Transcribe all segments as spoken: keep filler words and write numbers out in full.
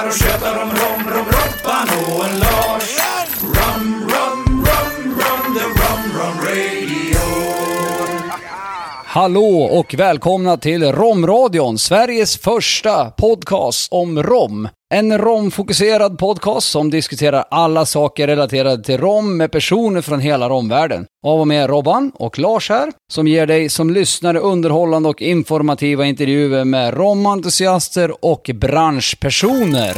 tjötar och tjötar om rom, rom, roppan och en Lars. Rum, rum, rum, rum, the rum, rum radio. Hallå och välkomna till Romradion, Sveriges första podcast om rom. En romfokuserad podcast som diskuterar alla saker relaterade till rom med personer från hela romvärlden. Av och med Robban och Lars här, som ger dig som lyssnare underhållande och informativa intervjuer med romentusiaster och branschpersoner.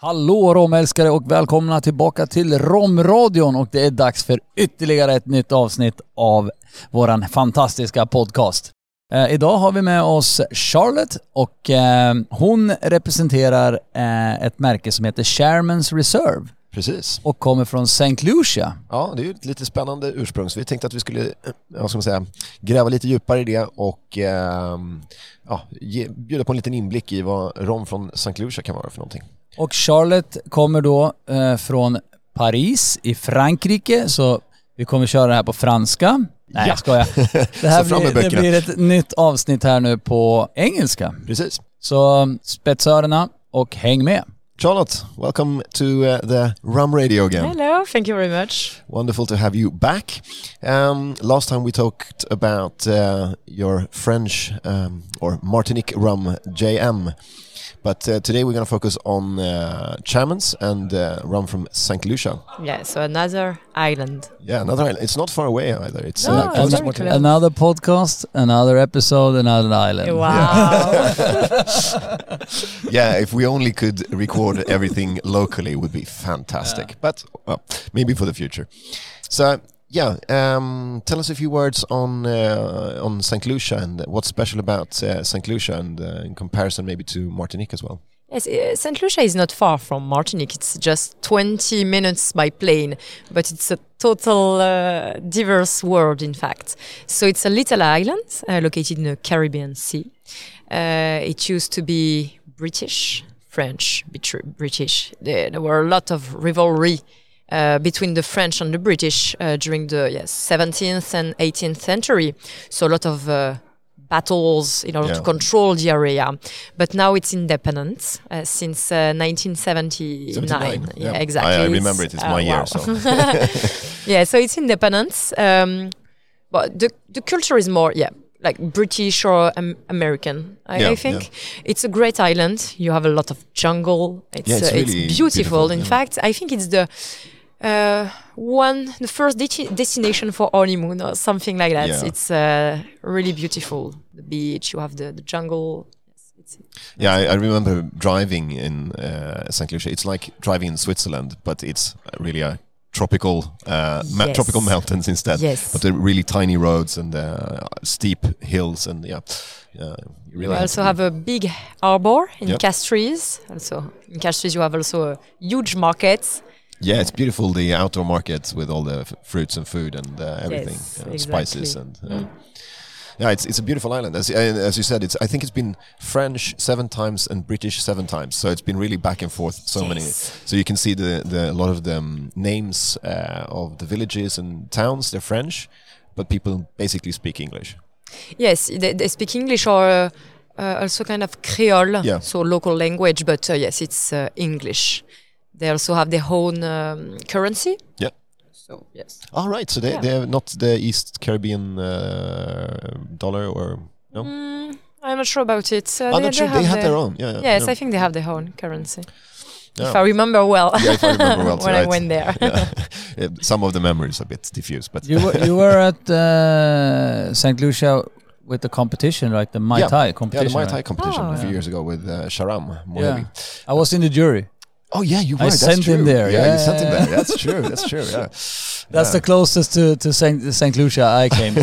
Hallå romälskare och välkomna tillbaka till Romradion, och det är dags för ytterligare ett nytt avsnitt av våran fantastiska podcast. Eh, idag har vi med oss Charlotte, och eh, hon representerar eh, ett märke som heter Chairman's Reserve. Precis. Och kommer från Saint Lucia. Ja, det är ju ett lite spännande ursprung, så vi tänkte att vi skulle, vad ska man säga, gräva lite djupare i det och eh, ja, ge, bjuda på en liten inblick i vad rom från Saint Lucia kan vara för någonting. Och Charlotte kommer då eh, från Paris i Frankrike, så vi kommer köra det här på franska. Nej, ja. Skojar. Det här blir, det blir ett nytt avsnitt här nu på engelska. Precis. Så spetsörerna och häng med. Charlotte, welcome to uh, the Rum Radio again. Hello, thank you very much. Wonderful to have you back. Um, last time we talked about uh, your French um, or Martinique rum, J M. But uh, today we're going to focus on uh, Chairman's and uh, rum from Saint Lucia. Yeah, so another island. Yeah, another island. It's not far away either. It's, no, uh, it's very close. Another podcast, another episode, another island. Wow. Yeah, yeah, if we only could record everything locally, it would be fantastic. Yeah. But well, maybe for the future. So, yeah, um, tell us a few words on uh, on Saint Lucia and what's special about uh, Saint Lucia, and uh, in comparison maybe to Martinique as well. Yes, uh, Saint Lucia is not far from Martinique. It's just twenty minutes by plane, but it's a total uh, diverse world, in fact. So it's a little island uh, located in the Caribbean Sea. Uh, it used to be British, French, British. There were a lot of rivalry Uh, between the French and the British uh, during the yes, seventeenth and eighteenth century. So a lot of uh, battles in order yeah. to control the area. But now it's independent uh, since uh, nineteen seventy-nine. seventy-nine Yeah, yeah. Exactly. I, I remember it. It's uh, my wow. year. So. Yeah, so it's independent. Um, but the, the culture is more... yeah. like British or um, American, I, yeah, I think. Yeah. It's a great island. You have a lot of jungle. It's, yeah, it's, uh, really it's beautiful. beautiful in yeah. fact, I think it's the uh, one, the first de- destination for honeymoon or something like that. Yeah. It's uh, really beautiful. The beach, you have the, the jungle. Yeah, I, I remember driving in uh, Saint Lucia. It's like driving in Switzerland, but it's really a tropical uh, yes. ma- tropical mountains instead, yes. but they're really tiny roads and uh, steep hills, and yeah, yeah you really we also have a big harbor in yep. Castries. Also in Castries you have also a huge market. Yeah, it's beautiful, the outdoor markets with all the f- fruits and food and uh, everything, yes, you know, exactly. spices and uh, mm. yeah, it's it's a beautiful island. As as you said, it's I think it's been French seven times and British seven times, so it's been really back and forth. So yes. many, so you can see the the a lot of the um, names uh, of the villages and towns. They're French, but people basically speak English. Yes, they, they speak English or uh, uh, also kind of Creole, yeah. so local language. But uh, yes, it's uh, English. They also have their own um, currency. Yeah. So yes. All right. So they yeah. they are not the East Caribbean uh, dollar or no. Mm, I'm not sure about it. Uh, I'm they, not sure they, they have their, their own. Yeah, yeah, yes, yeah. I think they have their own currency. Yeah. If I remember well. Yeah, if I remember well. When right. I went there. Yeah. Some of the memories are a bit diffuse, but you were, you were at uh, Saint Lucia with the competition, right? The Mai yeah. Tai competition. Yeah, the Mai Tai right? competition oh, a few yeah. years ago with uh, Sharam Mohabi. Yeah. I was in the jury. Oh yeah, you were. I that's sent true. him there. Yeah, yeah, you sent him there. That's true. That's true. Yeah, that's yeah. the closest to to Saint Lucia I came.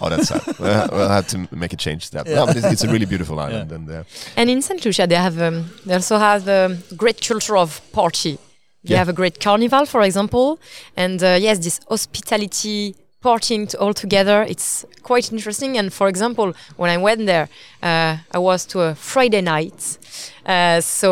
Oh, that's sad. We'll, we'll have to make a change to that. Yeah. No, but it's, it's a really beautiful island, yeah. and uh, and in Saint Lucia they have um, they also have a great culture of party. They yeah. have a great carnival, for example, and uh, yes, this hospitality partying t- all together. It's quite interesting. And for example, when I went there, uh, I was to a Friday night. Uh, so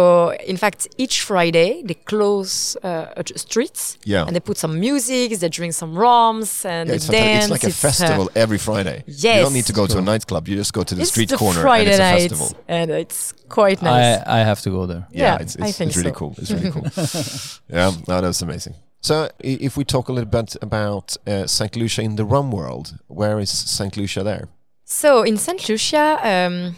in fact, each Friday they close uh, streets yeah. and they put some music, they drink some rums and yeah, they it's dance. It's like a it's festival uh, every Friday. Yes. You don't need to go to a nightclub. You just go to the it's street the corner Friday and it's a night, festival. And it's quite nice. I, I have to go there. Yeah, yeah it's, it's, I think it's really so. cool. It's really cool. Yeah, no, that's amazing. So if we talk a little bit about uh, Saint Lucia in the rum world, where is Saint Lucia there? So in Saint Lucia, um,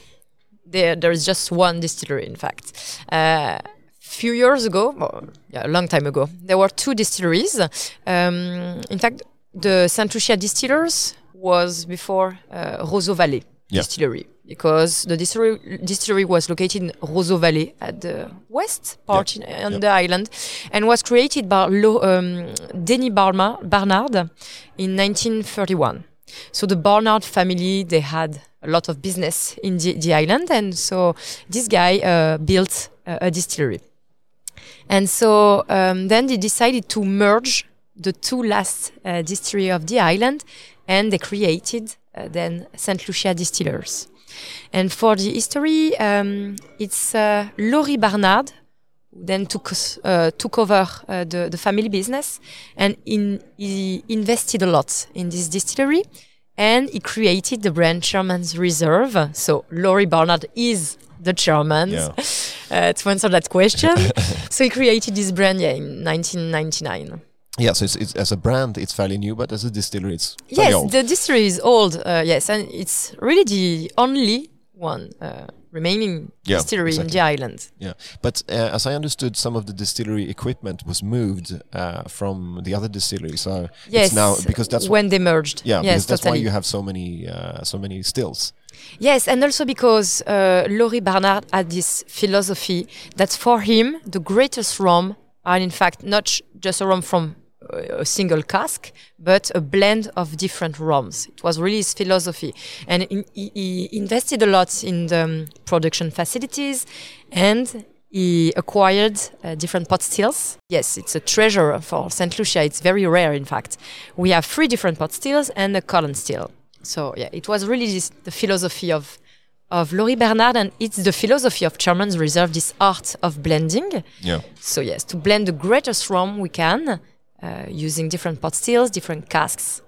there, there is just one distillery, in fact. Uh, few years ago, well, yeah, a long time ago, there were two distilleries. Um, in fact, the Saint Lucia distillers was before uh, Roseau Valley yeah. distillery. Because the distillery, distillery was located in Roseau Valley at the west part yep. in, on yep. the island, and was created by Lo, um, Denis Barnard in nineteen thirty-one. So the Barnard family, they had a lot of business in the, the island, and so this guy uh, built uh, a distillery. And so um, then they decided to merge the two last uh, distillery of the island, and they created uh, then Saint Lucia Distillers. And for the history, um, it's uh, Laurie Barnard who then took uh, took over uh, the, the family business, and in, he invested a lot in this distillery, and he created the brand Chairman's Reserve. So Laurie Barnard is the chairman yeah. uh, to answer that question. So he created this brand yeah, in nineteen ninety-nine. Yeah, so it's, it's, as a brand, it's fairly new, but as a distillery, it's fairly yes, old. Yes, the distillery is old, uh, yes, and it's really the only one uh, remaining yeah, distillery exactly. in the island. Yeah, but uh, as I understood, some of the distillery equipment was moved uh, from the other distillery, so yes, it's now because that's when they merged. Yeah, yes, because that's totally. Why you have so many, uh, so many stills. Yes, and also because uh, Laurie Barnard had this philosophy that for him, the greatest rum are in fact not sh- just a rum from a single cask, but a blend of different rums. It was really his philosophy. And in, he, he invested a lot in the um, production facilities, and he acquired uh, different pot stills. Yes, it's a treasure for Saint Lucia. It's very rare, in fact. We have three different pot stills and a column still. So yeah, it was really this, the philosophy of of Laurie Barnard, and it's the philosophy of Chairman's Reserve, this art of blending. Yeah. So yes, to blend the greatest rum we can, Uh, using different pot stills, different casks.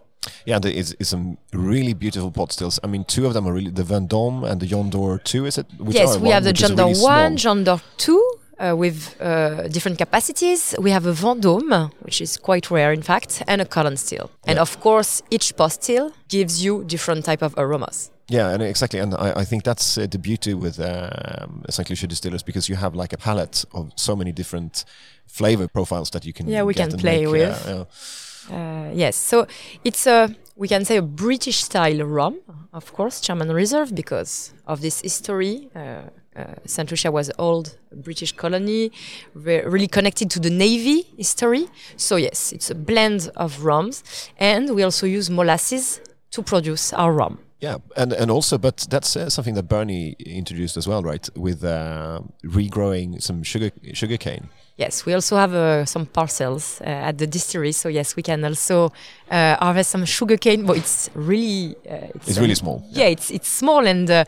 Yeah, there is, is some really beautiful pot stills. I mean, two of them are really the Vendôme and the Yondor two, is it? Which yes, are we one, have the Yondor really one, Yondor two uh, with uh, different capacities. We have a Vendôme, which is quite rare, in fact, and a column still. Yeah. And of course, each pot still gives you different type of aromas. Yeah, and exactly, and I, I think that's uh, the beauty with um, Saint Lucia Distillers, because you have like a palette of so many different flavor profiles that you can yeah we get can play make, with. Uh, uh. Uh, yes, so it's a we can say a British style rum, of course, Chairman's Reserve, because of this history. Uh, uh, Saint Lucia was an old British colony, re- really connected to the navy history. So yes, it's a blend of rums, and we also use molasses to produce our rum. Yeah, and, and also, but that's uh, something that Bernie introduced as well, right? With uh, regrowing some sugar sugar cane. Yes, we also have uh, some parcels uh, at the distillery, so yes, we can also uh, harvest some sugar cane. But it's really uh, it's, it's really um, small. Yeah, yeah, it's it's small, and uh,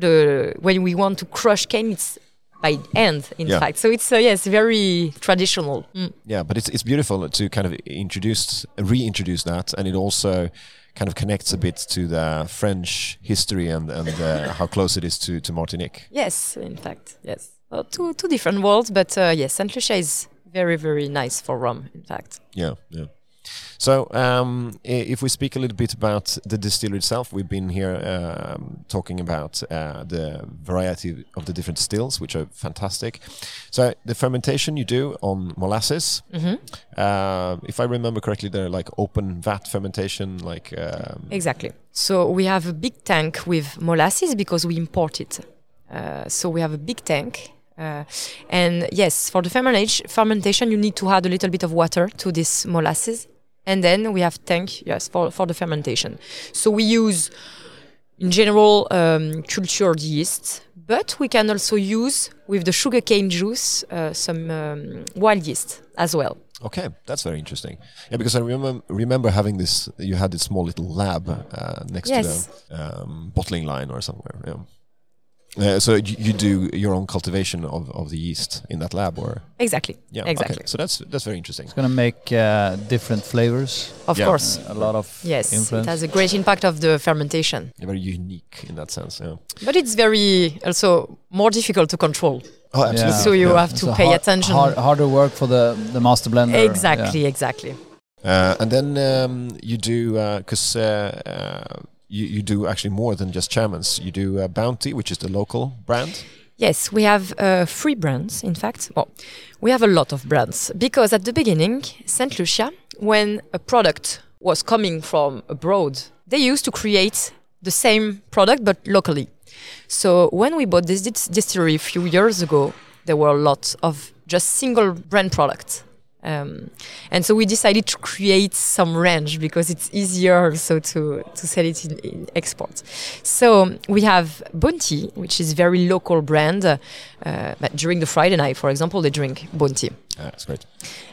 the when we want to crush cane, it's by hand, in yeah. fact. So it's uh, yes, very traditional. Mm. Yeah, but it's it's beautiful to kind of introduce reintroduce that, and it also kind of connects a bit to the French history and, and uh, how close it is to, to Martinique. Yes, in fact, yes. Well, two two different worlds, but uh, yes, Saint Lucia is very, very nice for rum, in fact. Yeah, yeah. So um, if we speak a little bit about the distillery itself, we've been here um, talking about uh, the variety of the different stills, which are fantastic. So the fermentation you do on molasses, mm-hmm. uh, if I remember correctly, they're like open vat fermentation. like um, Exactly. So we have a big tank with molasses because we import it. Uh, so we have a big tank. Uh, and yes, for the fermentation, fermentation, you need to add a little bit of water to this molasses. And then we have tank, yes, for, for the fermentation. So we use, in general, um, cultured yeast, but we can also use, with the sugarcane juice, uh, some um, wild yeast as well. Okay, that's very interesting. Yeah, because I remember remember having this. You had this small little lab uh, next yes. to the um, bottling line or somewhere. Yeah. Uh, so you, you do your own cultivation of, of the yeast in that lab, or exactly, yeah, exactly. Okay. So that's that's very interesting. It's going to make uh, different flavors, of yeah. course. Uh, a lot of yes, influence. It has a great impact of the fermentation. Yeah, very unique in that sense. Yeah. But it's very also more difficult to control. Oh, absolutely. Yeah. So you yeah. have to it's pay hard, attention. Hard, harder work for the, the master blender. Exactly, yeah. exactly. Uh, and then um, you do because. Uh, uh, You, you do actually more than just Chairman's. You do uh, Bounty, which is the local brand. Yes, we have uh, three brands, in fact. Well, we have a lot of brands because at the beginning, Saint Lucia, when a product was coming from abroad, they used to create the same product but locally. So when we bought this distillery a few years ago, there were a lot of just single brand products. Um, and so we decided to create some range because it's easier also to, to sell it in, in export. So we have Bounty, which is a very local brand. Uh, but during the Friday night, for example, they drink Bounty. Ah, that's great.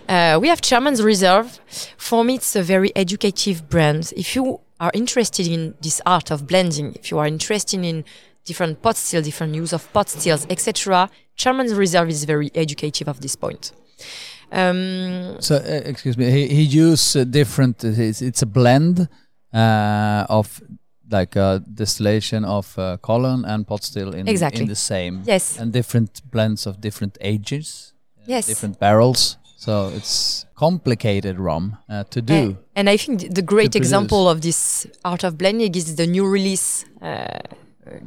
Uh, we have Chairman's Reserve. For me, it's a very educative brand. If you are interested in this art of blending, if you are interested in different pot stills, different use of pot stills, et cetera, Chairman's Reserve is very educative at this point. Um, so, uh, excuse me, he, he used uh, different, it's, it's a blend uh, of like a distillation of uh, column and pot still in, exactly. in the same. Yes. And different blends of different ages, uh, yes. different barrels. So it's complicated rum uh, to do. And, and I think the great example produce. of this art of blending is the new release, uh,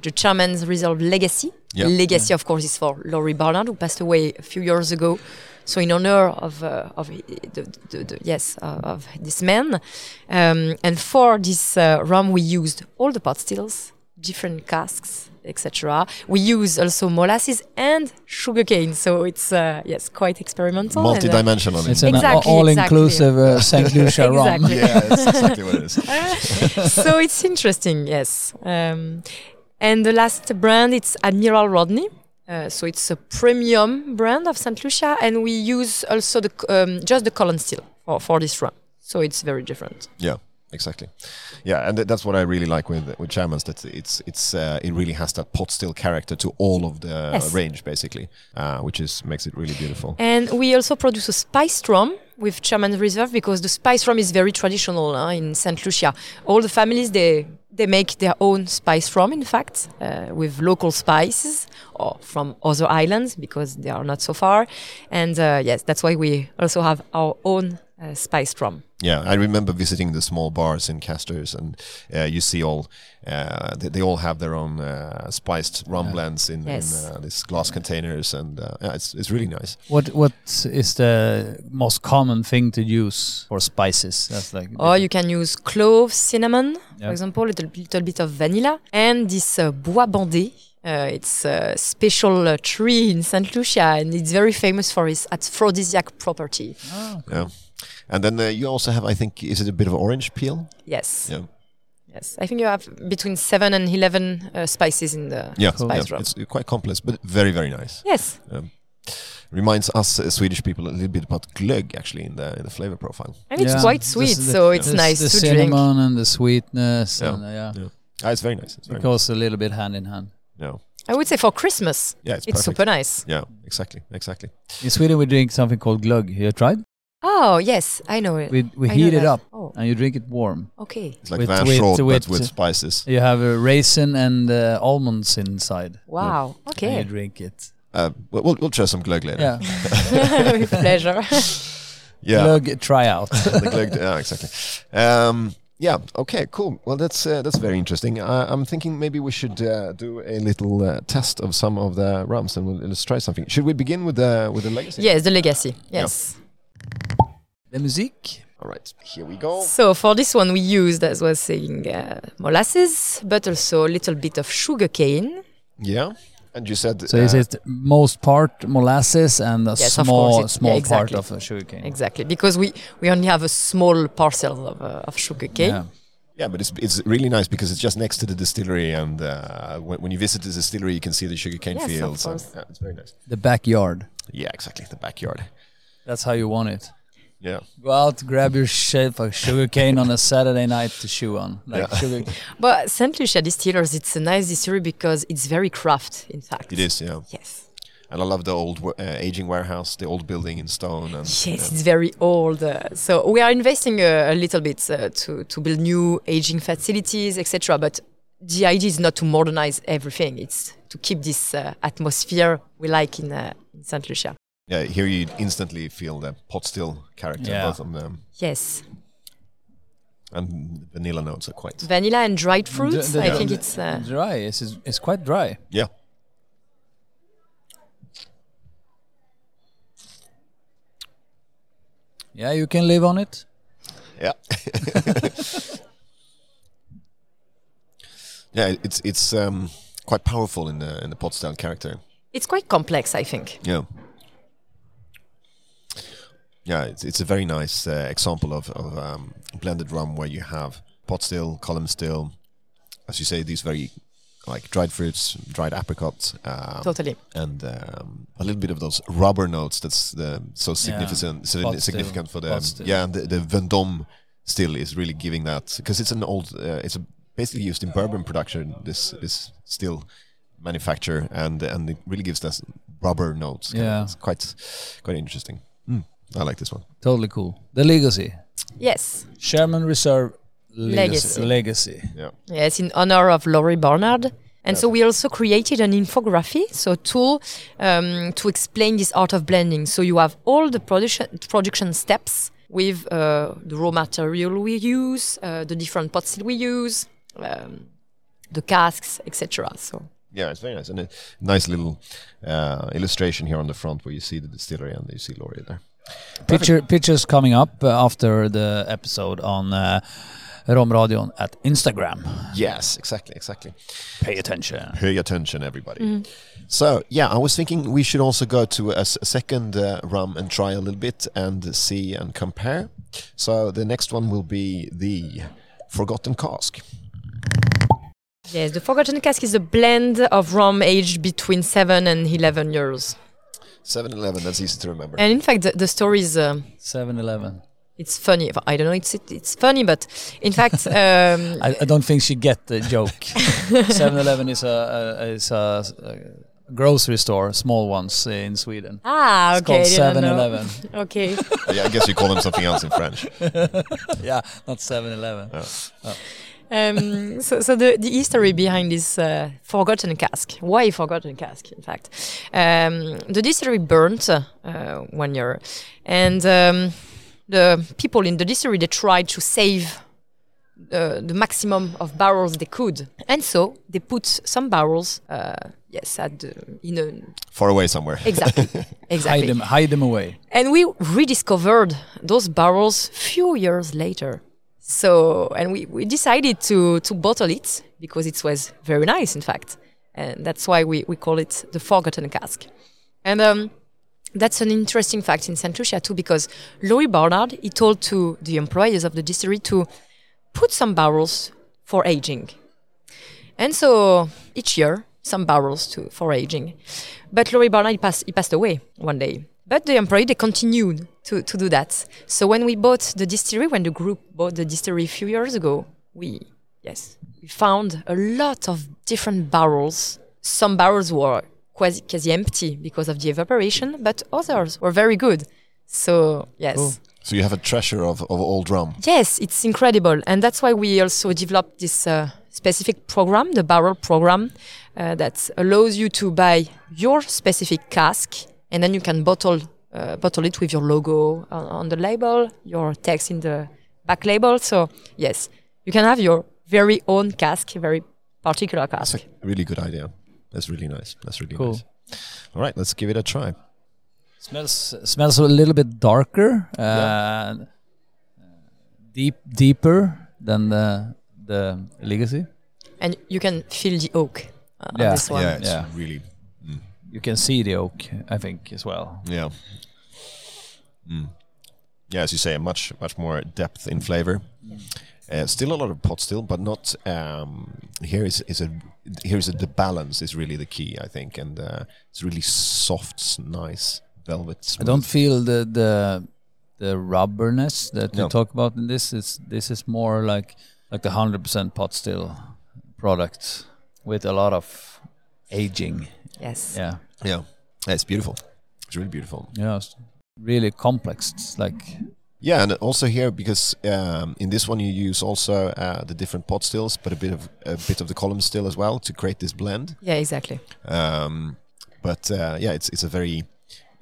the Chairman's Reserve Legacy. Yep. Legacy, yeah. of course, is for Laurie Barnard, who passed away a few years ago. So in honor of uh, of the, the, the, yes uh, of this man, um, and for this uh, rum we used all the pot stills, different casks, et cetera. We use also molasses and sugarcane, so it's uh, yes quite experimental, multi-dimensional. And, uh, it's an exactly, all-inclusive exactly. uh, Saint Lucia rum. Exactly. Yeah, that's exactly what it is. So it's interesting, yes. Um, and the last brand, it's Admiral Rodney. Uh, so it's a premium brand of Saint Lucia, and we use also the um, just the column still for, for this rum. So it's very different. Yeah, exactly. Yeah, and th- that's what I really like with with Chairman's, that it's it's uh, it really has that pot still character to all of the yes. range basically, uh, which is makes it really beautiful. And we also produce a spiced rum with Chairman's Reserve because the spiced rum is very traditional uh, in Saint Lucia. All the families they. They make their own spice rum, in fact, uh, with local spices or from other islands because they are not so far. And uh, yes, that's why we also have our own uh, spice rum. Yeah, I remember visiting the small bars in Castries, and uh, you see all uh, they, they all have their own uh, spiced rum yeah. blends in, yes. in uh, these glass containers, and uh, yeah, it's it's really nice. What what is the most common thing to use for spices? That's like or you can use cloves, cinnamon, yep. for example, a little, little bit of vanilla, and this uh, bois bandé. Uh, it's a special uh, tree in Saint Lucia, and it's very famous for its aphrodisiac property. Oh, cool. Yeah. And then uh, you also have, I think, is it a bit of orange peel? Yes. Yeah. Yes. I think you have between seven and eleven uh, spices in the yeah. spice yeah. rum. It's quite complex, but very, very nice. Yes. Um, reminds us uh, Swedish people a little bit about glögg, actually, in the in the flavor profile. And yeah. it's quite sweet, the, so it's nice to drink. The cinnamon and the sweetness. Yeah. And, uh, yeah. yeah. Ah, it's very nice. It's very it goes nice. a little bit hand in hand. Yeah. I would say for Christmas. Yeah, it's, it's super nice. Yeah, exactly, exactly. In Sweden, we drink something called glögg. You tried? Oh, yes, I know it. We, we heat it up oh. and you drink it warm. Okay. It's like with, Van Schort, but with, with spices. You have a raisin and uh, almonds inside. Wow, yeah. okay. And you drink it. Uh, we'll, we'll try some glögg later. Yeah. With pleasure. Yeah. Glögg tryout. The glögg, yeah, exactly. Um, yeah, okay, cool. Well, that's uh, that's very interesting. Uh, I'm thinking maybe we should uh, do a little uh, test of some of the rums, and we'll, let's try something. Should we begin with the, with the legacy? Yes, the legacy, yes. Yeah. The music. All right, here we go. So for this one we used, as I was saying, uh, molasses, but also a little bit of sugarcane. Yeah, and you said... So uh, is it most part molasses and a yes, small, it, small yeah, exactly. part of sugarcane? Exactly, because we, we only have a small parcel of, uh, of sugarcane. Yeah. Yeah, but it's it's really nice because it's just next to the distillery, and uh, when, when you visit the distillery you can see the sugarcane yes, fields. Of course. And, yeah, it's very nice. The backyard. Yeah, exactly, the backyard. That's how you want it. Yeah. Go out, grab your shit, like sugar cane on a Saturday night to chew on. Like yeah. sugar. But Saint Lucia Distillers, it's a nice distillery because it's very craft, in fact. It is, yeah. Yes. And I love the old uh, aging warehouse, the old building in stone. And, yes, and it's very old. Uh, so we are investing a, a little bit uh, to, to build new aging facilities, et cetera. But the idea is not to modernize everything. It's to keep this uh, atmosphere we like in, uh, in Saint Lucia. Yeah, here you instantly feel the pot still character, yeah. both of them. Yes. And vanilla notes are quite... Vanilla and dried fruits, the, the, I the, think the, it's... Uh, dry, it's, it's quite dry. Yeah. Yeah, you can live on it. Yeah. yeah, it's it's um, quite powerful in the, in the pot style character. It's quite complex, I think. Yeah. Yeah, it's, it's a very nice uh, example of, of um, blended rum where you have pot still, column still, as you say, these very like dried fruits, dried apricots, um, totally, and um, a little bit of those rubber notes. That's the, so significant, yeah. so significant for the um, yeah, and the, the Vendôme still is really giving that because it's an old, uh, it's a, basically used in bourbon production. This this still manufacture and and it really gives us rubber notes. Yeah, it's quite quite interesting. Mm. I like this one. Totally cool. The legacy. Yes. Chairman's Reserve legacy. Legacy. legacy. Yeah. Yes, in honor of Laurie Barnard. And yeah. so we also created an infography, so a tool um, to explain this art of blending. So you have all the production production steps with uh, the raw material we use, uh, the different pots we use, um, the casks, et cetera. So. Yeah, it's very nice. And a nice little uh, illustration here on the front where you see the distillery and you see Laurie there. Picture, pictures coming up uh, after the episode on uh, Romradion at Instagram. Yes, exactly, exactly. Pay attention. Pay attention, everybody. Mm. So, yeah, I was thinking we should also go to a, a second uh, rum and try a little bit and see and compare. So the next one will be the Forgotten Cask. Yes, the Forgotten Cask is a blend of rum aged between seven and eleven years. seven eleven, that's easy to remember. And in fact, the, the story is... seven eleven. Uh, it's funny. I don't know, it's it, it's funny, but in fact... Um, I, I don't think she get the joke. seven eleven is a, a, is a grocery store, small ones in Sweden. Ah, okay. It's called seven eleven. Okay. yeah, I guess you call them something else in French. yeah, not seven eleven. Oh. Oh. Um, so, so the, the history behind this uh, Forgotten Cask. Why Forgotten Cask, in fact? Um, the distillery burnt uh, one year. And um, the people in the distillery, they tried to save uh, the maximum of barrels they could. And so they put some barrels, uh, yes, at the, in a... Far away somewhere. Exactly. exactly. Hide them, hide them away. And we rediscovered those barrels few years later. So, and we, we decided to, to bottle it because it was very nice, in fact. And that's why we, we call it the Forgotten Cask. And um, that's an interesting fact in Saint Lucia too, because Laurie Barnard, he told to the employees of the distillery to put some barrels for aging. And so each year, some barrels to, for aging. But Laurie Barnard, he passed, he passed away one day. But the employee, they continued to, to do that. So when we bought the distillery, when the group bought the distillery a few years ago, we yes we found a lot of different barrels. Some barrels were quasi, quasi empty because of the evaporation, but others were very good. So, yes. Cool. So you have a treasure of, of old rum. Yes, it's incredible. And that's why we also developed this uh, specific program, the barrel program, uh, that allows you to buy your specific cask. And then you can bottle uh, bottle it with your logo on, on the label, your text in the back label. So, yes, you can have your very own cask, very particular cask. That's a really good idea. That's really nice. That's really cool. Nice. All right, let's give it a try. Smells smells a little bit darker, uh, yeah. deep deeper than the the legacy. And you can feel the oak uh, yeah. on this one. Yeah, it's yeah. really... Mm. You can see the oak, I think, as well. Yeah. Mm. Yeah, as you say, much much more depth in flavor. Yeah. Uh, still a lot of pot still, but not. Um, here is is a here is a, the balance is really the key, I think, and uh, it's really soft, nice velvet. Smooth. I don't feel the the. the rubberness that you yeah. talk about in this. It's this is more like like the one hundred percent pot still product with a lot of aging. Yes. Yeah. Yeah. Yeah, it's beautiful. It's really beautiful. Yeah, it's really complex. It's like. Yeah, and also here because um, in this one you use also uh, the different pot stills, but a bit of a bit of the column still as well to create this blend. Yeah, exactly. Um, but uh, yeah, it's it's a very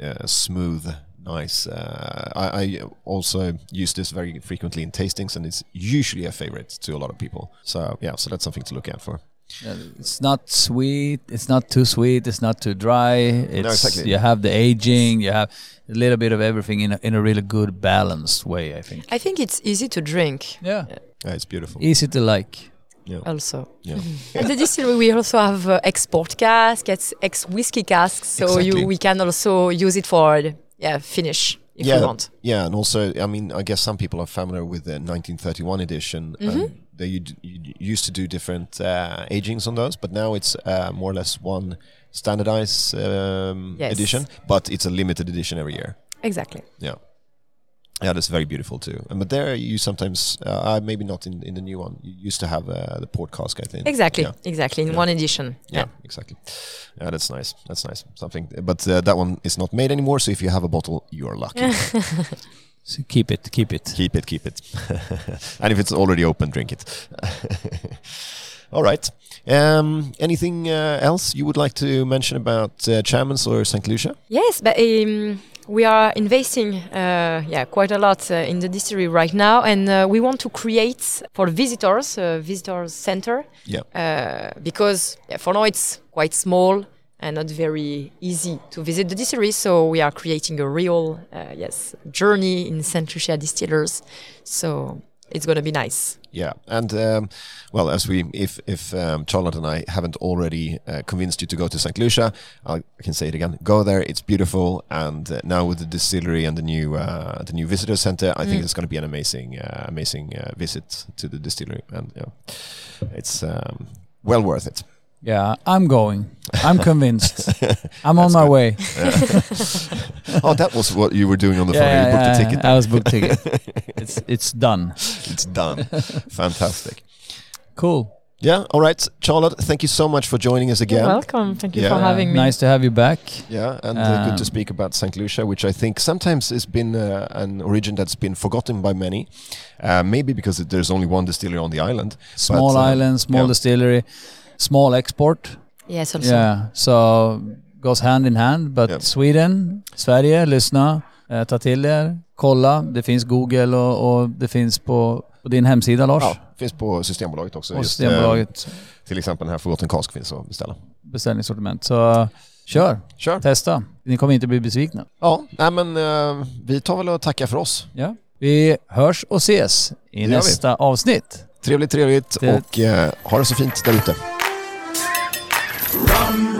uh, smooth, nice. Uh, I, I also use this very frequently in tastings, and it's usually a favorite to a lot of people. So yeah, so that's something to look out for. Yeah, it's not sweet. It's not too sweet. It's not too dry. It's, no, exactly. You have the aging. You have a little bit of everything in a, in a really good, balanced way. I think. I think it's easy to drink. Yeah, yeah, it's beautiful. Easy to like. Yeah. Also, yeah. At the distillery we also have uh, export casks, ex whiskey casks. So exactly. you, we can also use it for yeah finish. If yeah, you want. Yeah, and also, I mean, I guess some people are familiar with the nineteen thirty-one edition. Mm-hmm. um, they you, d- you used to do different uh, agings on those, but now it's uh, more or less one standardized um, yes. edition, but it's a limited edition every year. Exactly. Yeah. Yeah, that's very beautiful too. Um, but there you sometimes, uh, maybe not in, in the new one, you used to have uh, the port cask, I think. Exactly, yeah. exactly, in yeah. one edition. Yeah, yeah, exactly. Yeah, that's nice, that's nice. Something, but uh, that one is not made anymore, so if you have a bottle, you're lucky. So keep it, keep it. Keep it, keep it. And if it's already open, drink it. All right. Um, anything uh, else you would like to mention about uh, Chairman's or Saint Lucia? Yes, but... Um We are investing uh, yeah, quite a lot uh, in the distillery right now, and uh, we want to create for visitors a visitors center yeah. uh, because yeah, for now it's quite small and not very easy to visit the distillery, so we are creating a real uh, yes journey in Saint Lucia distillers. So it's going to be nice. Yeah, and um, well, as we, if if um, Charlotte and I haven't already uh, convinced you to go to Saint Lucia, I'll, I can say it again. Go there; it's beautiful. And uh, now with the distillery and the new uh, the new visitor center, I mm. think it's going to be an amazing uh, amazing uh, visit to the distillery, and yeah, it's um, well worth it. Yeah, I'm going. I'm convinced. I'm on my good. way. Oh, that was what you were doing on the phone. Yeah, you booked yeah, a ticket. I was booked ticket. It's it's done. It's done. Fantastic. Cool. Yeah. All right, Charlotte. Thank you so much for joining us again. You're welcome. Thank you yeah. for having uh, me. Nice to have you back. Yeah, and um, uh, good to speak about Saint Lucia, which I think sometimes has been uh, an origin that's been forgotten by many. Uh, maybe because there's only one distillery on the island. Small but, uh, island, small yeah. distillery. Small export. Yes, also. Yeah, so goes hand in hand. But yep. Sweden, Sverige, lyssna, eh, ta till er, kolla. Det finns Google och, och det finns på, på din hemsida, Lars. Ja, det finns på Systembolaget också. Just, Systembolaget. Eh, till exempel den här Forgotten Cask finns att beställa. Beställningssortiment. Så kör. kör, testa. Ni kommer inte bli besvikna. Ja, nej, men eh, vi tar väl och tackar för oss. Ja. Vi hörs och ses i nästa vi. avsnitt. Trevligt, trevligt. Det... Och eh, ha det så fint där ute. Rum